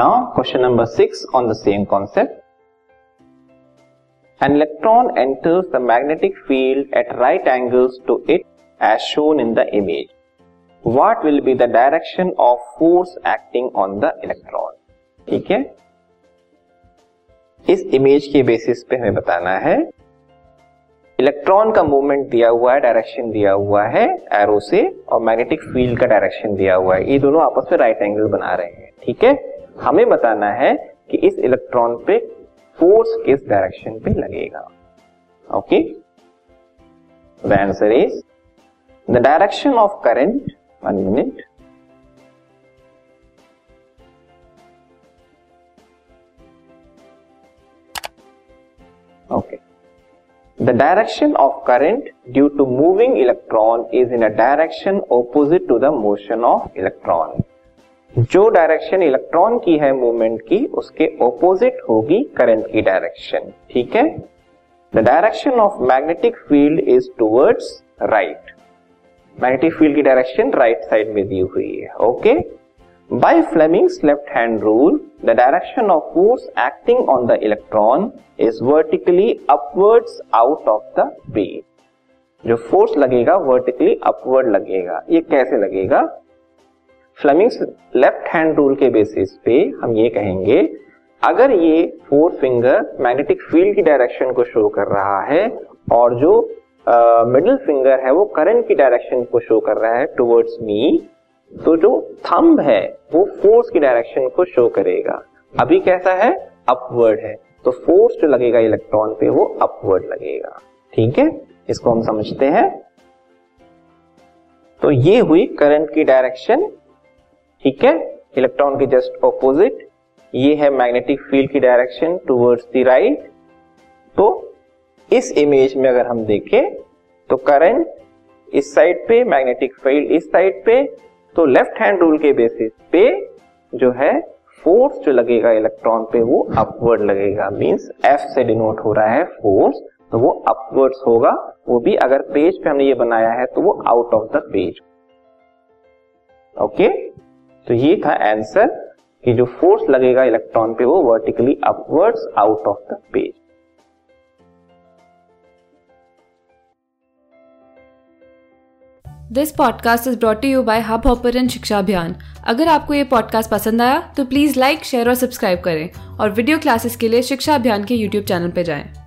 Now, question number 6 on the same concept. An electron enters the magnetic field at right angles to it as shown in the image. What will be the direction of force acting on the electron? ठीक है, इस image के basis पे हमें बताना है. Electron का movement दिया हुआ है, डायरेक्शन दिया हुआ है एरो से, और मैग्नेटिक फील्ड का डायरेक्शन दिया हुआ है. ये दोनों आपस में राइट एंगल बना रहे हैं. ठीक है, हमें बताना है कि इस इलेक्ट्रॉन पे फोर्स किस डायरेक्शन पे लगेगा. Okay, the answer is the direction of current. 1 minute. Okay, the direction of current due to moving electron is in a direction opposite to the motion of electron. जो direction electron की है movement की, उसके opposite होगी current की direction. ठीक है, the direction of magnetic field is towards right. Magnetic field की डायरेक्शन राइट साइड में दी हुई है. Okay, by Fleming's left hand rule the direction of force acting on the electron is vertically upwards out of the base. जो force लगेगा vertically upward लगेगा. ये कैसे लगेगा? फ्लेमिंग्स लेफ्ट हैंड रूल के बेसिस पे हम ये कहेंगे, अगर ये फोर फिंगर मैग्नेटिक फील्ड की डायरेक्शन को शो कर रहा है और जो मिडिल फिंगर है वो करंट की डायरेक्शन को शो कर रहा है टुवर्ड्स मी, तो जो थंब है वो फोर्स की डायरेक्शन को शो करेगा. अभी कैसा है? अपवर्ड है, तो फोर्स जो लगेगा इलेक्ट्रॉन पे वो अपवर्ड लगेगा. ठीक है, इसको हम समझते हैं. तो ये हुई करंट की डायरेक्शन. ठीक है, इलेक्ट्रॉन के जस्ट ऑपोजिट. ये है मैग्नेटिक फील्ड की डायरेक्शन टुवर्ड्स द राइट. तो इस इमेज में अगर हम देखें तो करंट इस साइड पे, मैग्नेटिक फील्ड इस साइड पे, तो लेफ्ट हैंड रूल के बेसिस पे जो है फोर्स जो लगेगा इलेक्ट्रॉन पे वो अपवर्ड लगेगा. मींस F से डिनोट हो रहा है फोर्स, तो वो अपवर्ड्स होगा. वो भी अगर पेज पे हमने ये बनाया है तो वो out of the page. Okay, तो ये था आंसर कि जो फोर्स लगेगा इलेक्ट्रॉन पे वो vertically upwards out of the page. This podcast is brought to you by Hubhopper and Shiksha Abhiyan. अगर आपको ये पॉडकास्ट पसंद आया तो प्लीज़ लाइक, शेयर और सब्सक्राइब करें और वीडियो क्लासेस के लिए शिक्षा अभियान के यूट्यूब चैनल पर जाएं.